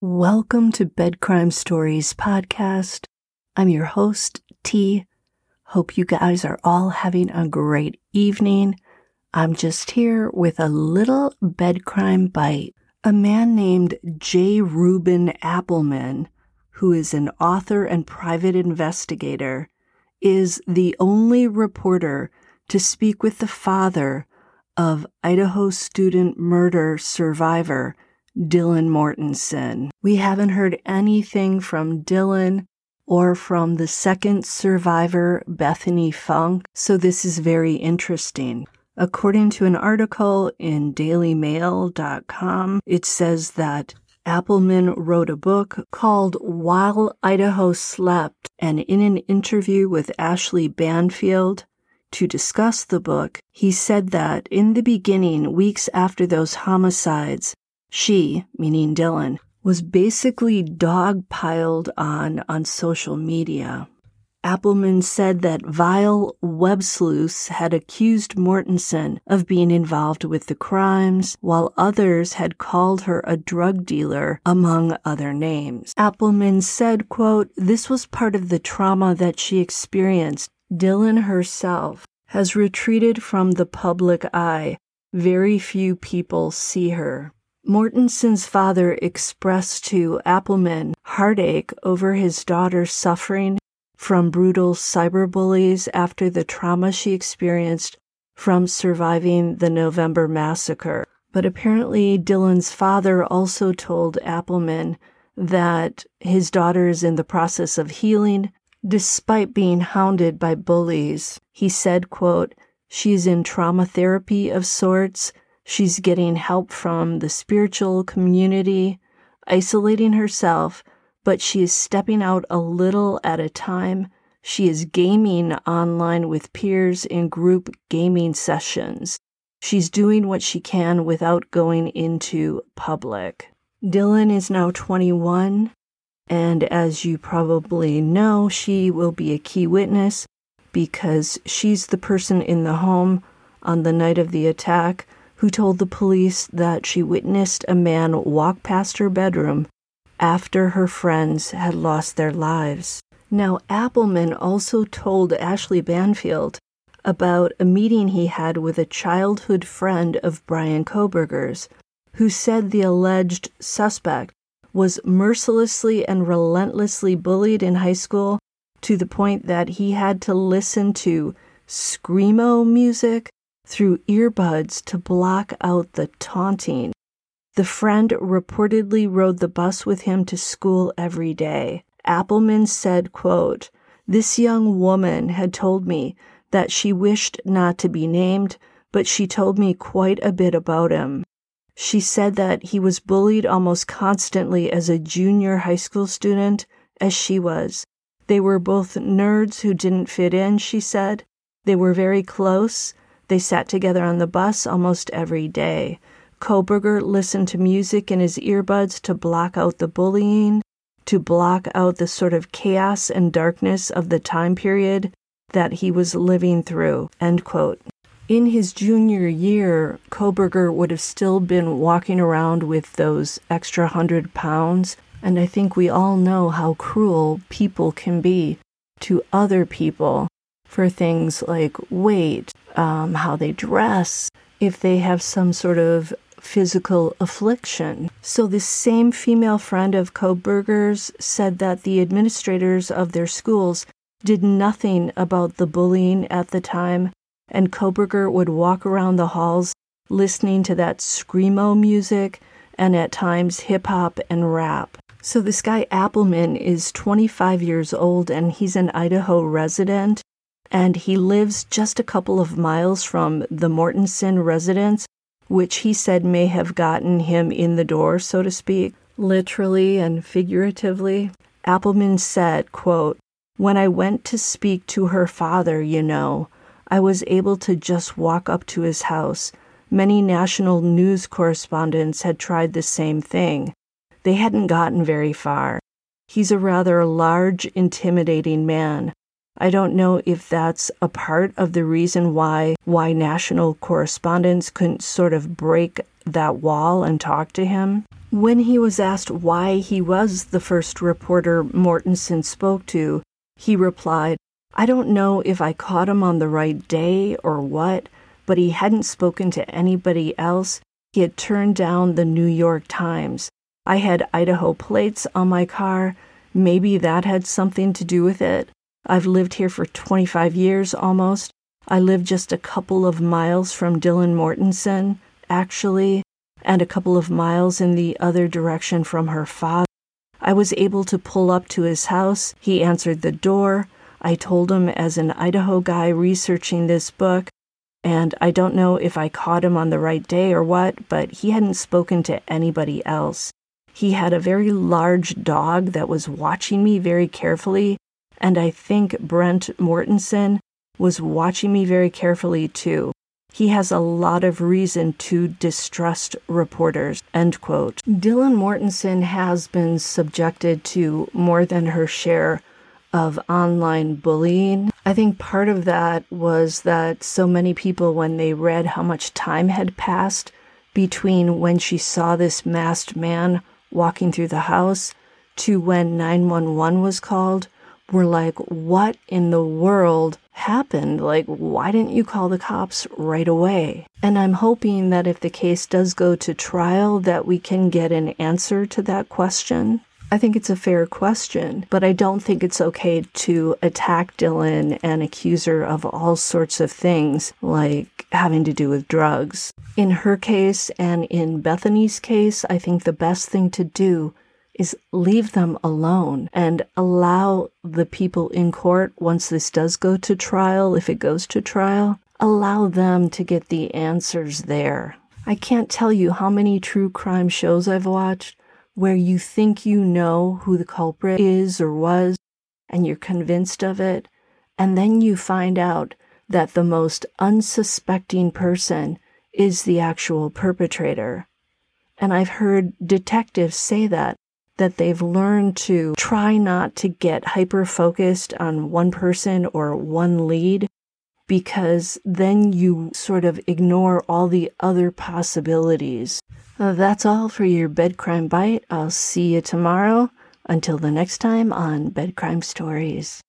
Welcome to Bed Crime Stories podcast. I'm your host, T. Hope you guys are all having a great evening. I'm just here with a little bed crime bite. A man named J. Rubin Appleman, who is an author and private investigator, is the only reporter to speak with the father of Idaho student murder survivor Dylan Mortensen. We haven't heard anything from Dylan or from the second survivor, Bethany Funk, so this is very interesting. According to an article in DailyMail.com, it says that Appleman wrote a book called While Idaho Slept, and in an interview with Ashley Banfield to discuss the book, he said that in the beginning, weeks after those homicides, she, meaning Dylan, was basically dogpiled on social media. Appleman said that vile web sleuths had accused Mortensen of being involved with the crimes, while others had called her a drug dealer, among other names. Appleman said, quote, "This was part of the trauma that she experienced. Dylan herself has retreated from the public eye. Very few people see her." Mortensen's father expressed to Appleman heartache over his daughter's suffering from brutal cyberbullies after the trauma she experienced from surviving the November massacre. But apparently Dylan's father also told Appleman that his daughter is in the process of healing despite being hounded by bullies. He said, quote, "She's in trauma therapy of sorts. She's getting help from the spiritual community, isolating herself, but she is stepping out a little at a time. She is gaming online with peers in group gaming sessions. She's doing what she can without going into public." Dylan is now 21, and as you probably know, she will be a key witness because she's the person in the home on the night of the attack who told the police that she witnessed a man walk past her bedroom after her friends had lost their lives. Now, Appleman also told Ashley Banfield about a meeting he had with a childhood friend of Bryan Kohberger's, who said the alleged suspect was mercilessly and relentlessly bullied in high school to the point that he had to listen to screamo music through earbuds to block out the taunting. The friend reportedly rode the bus with him to school every day. Appleman said, quote, "This young woman had told me that she wished not to be named, but she told me quite a bit about him. She said that he was bullied almost constantly as a junior high school student, as she was. They were both nerds who didn't fit in, she said. They were very close. They sat together on the bus almost every day. Kohberger listened to music in his earbuds to block out the bullying, to block out the sort of chaos and darkness of the time period that he was living through," end quote. In his junior year, Kohberger would have still been walking around with those extra 100 pounds, and I think we all know how cruel people can be to other people for things like weight, how they dress, if they have some sort of physical affliction. So this same female friend of Kohberger's said that the administrators of their schools did nothing about the bullying at the time, and Kohberger would walk around the halls listening to that screamo music and at times hip-hop and rap. So this guy Appleman is 25 years old, and he's an Idaho resident, and he lives just a couple of miles from the Mortensen residence, which he said may have gotten him in the door, so to speak, literally and figuratively. Appleman said, quote, "When I went to speak to her father, you know, I was able to just walk up to his house. Many national news correspondents had tried the same thing. They hadn't gotten very far. He's a rather large, intimidating man. I don't know if that's a part of the reason why national correspondents couldn't sort of break that wall and talk to him. When he was asked why he was the first reporter Mortensen spoke to, he replied, "I don't know if I caught him on the right day or what, but he hadn't spoken to anybody else. He had turned down the New York Times. I had Idaho plates on my car. Maybe that had something to do with it. I've lived here for 25 years almost. I live just a couple of miles from Dylan Mortensen, actually, and a couple of miles in the other direction from her father. I was able to pull up to his house. He answered the door. I told him as an Idaho guy researching this book, and I don't know if I caught him on the right day or what, but he hadn't spoken to anybody else. He had a very large dog that was watching me very carefully, and I think Brent Mortensen was watching me very carefully too. He has a lot of reason to distrust reporters," end quote. Dylan Mortensen has been subjected to more than her share of online bullying. I think part of that was that so many people, when they read how much time had passed between when she saw this masked man walking through the house to when 911 was called, were like, what in the world happened? Like, why didn't you call the cops right away? And I'm hoping that if the case does go to trial, that we can get an answer to that question. I think it's a fair question, but I don't think it's okay to attack Dylan and accuse her of all sorts of things, like having to do with drugs. In her case and in Bethany's case, I think the best thing to do is leave them alone and allow the people in court, once this does go to trial, if it goes to trial, allow them to get the answers there. I can't tell you how many true crime shows I've watched where you think you know who the culprit is or was, and you're convinced of it, and then you find out that the most unsuspecting person is the actual perpetrator. And I've heard detectives say that they've learned to try not to get hyper-focused on one person or one lead, because then you sort of ignore all the other possibilities. That's all for your Bed Crime Bite. I'll see you tomorrow. Until the next time on Bed Crime Stories.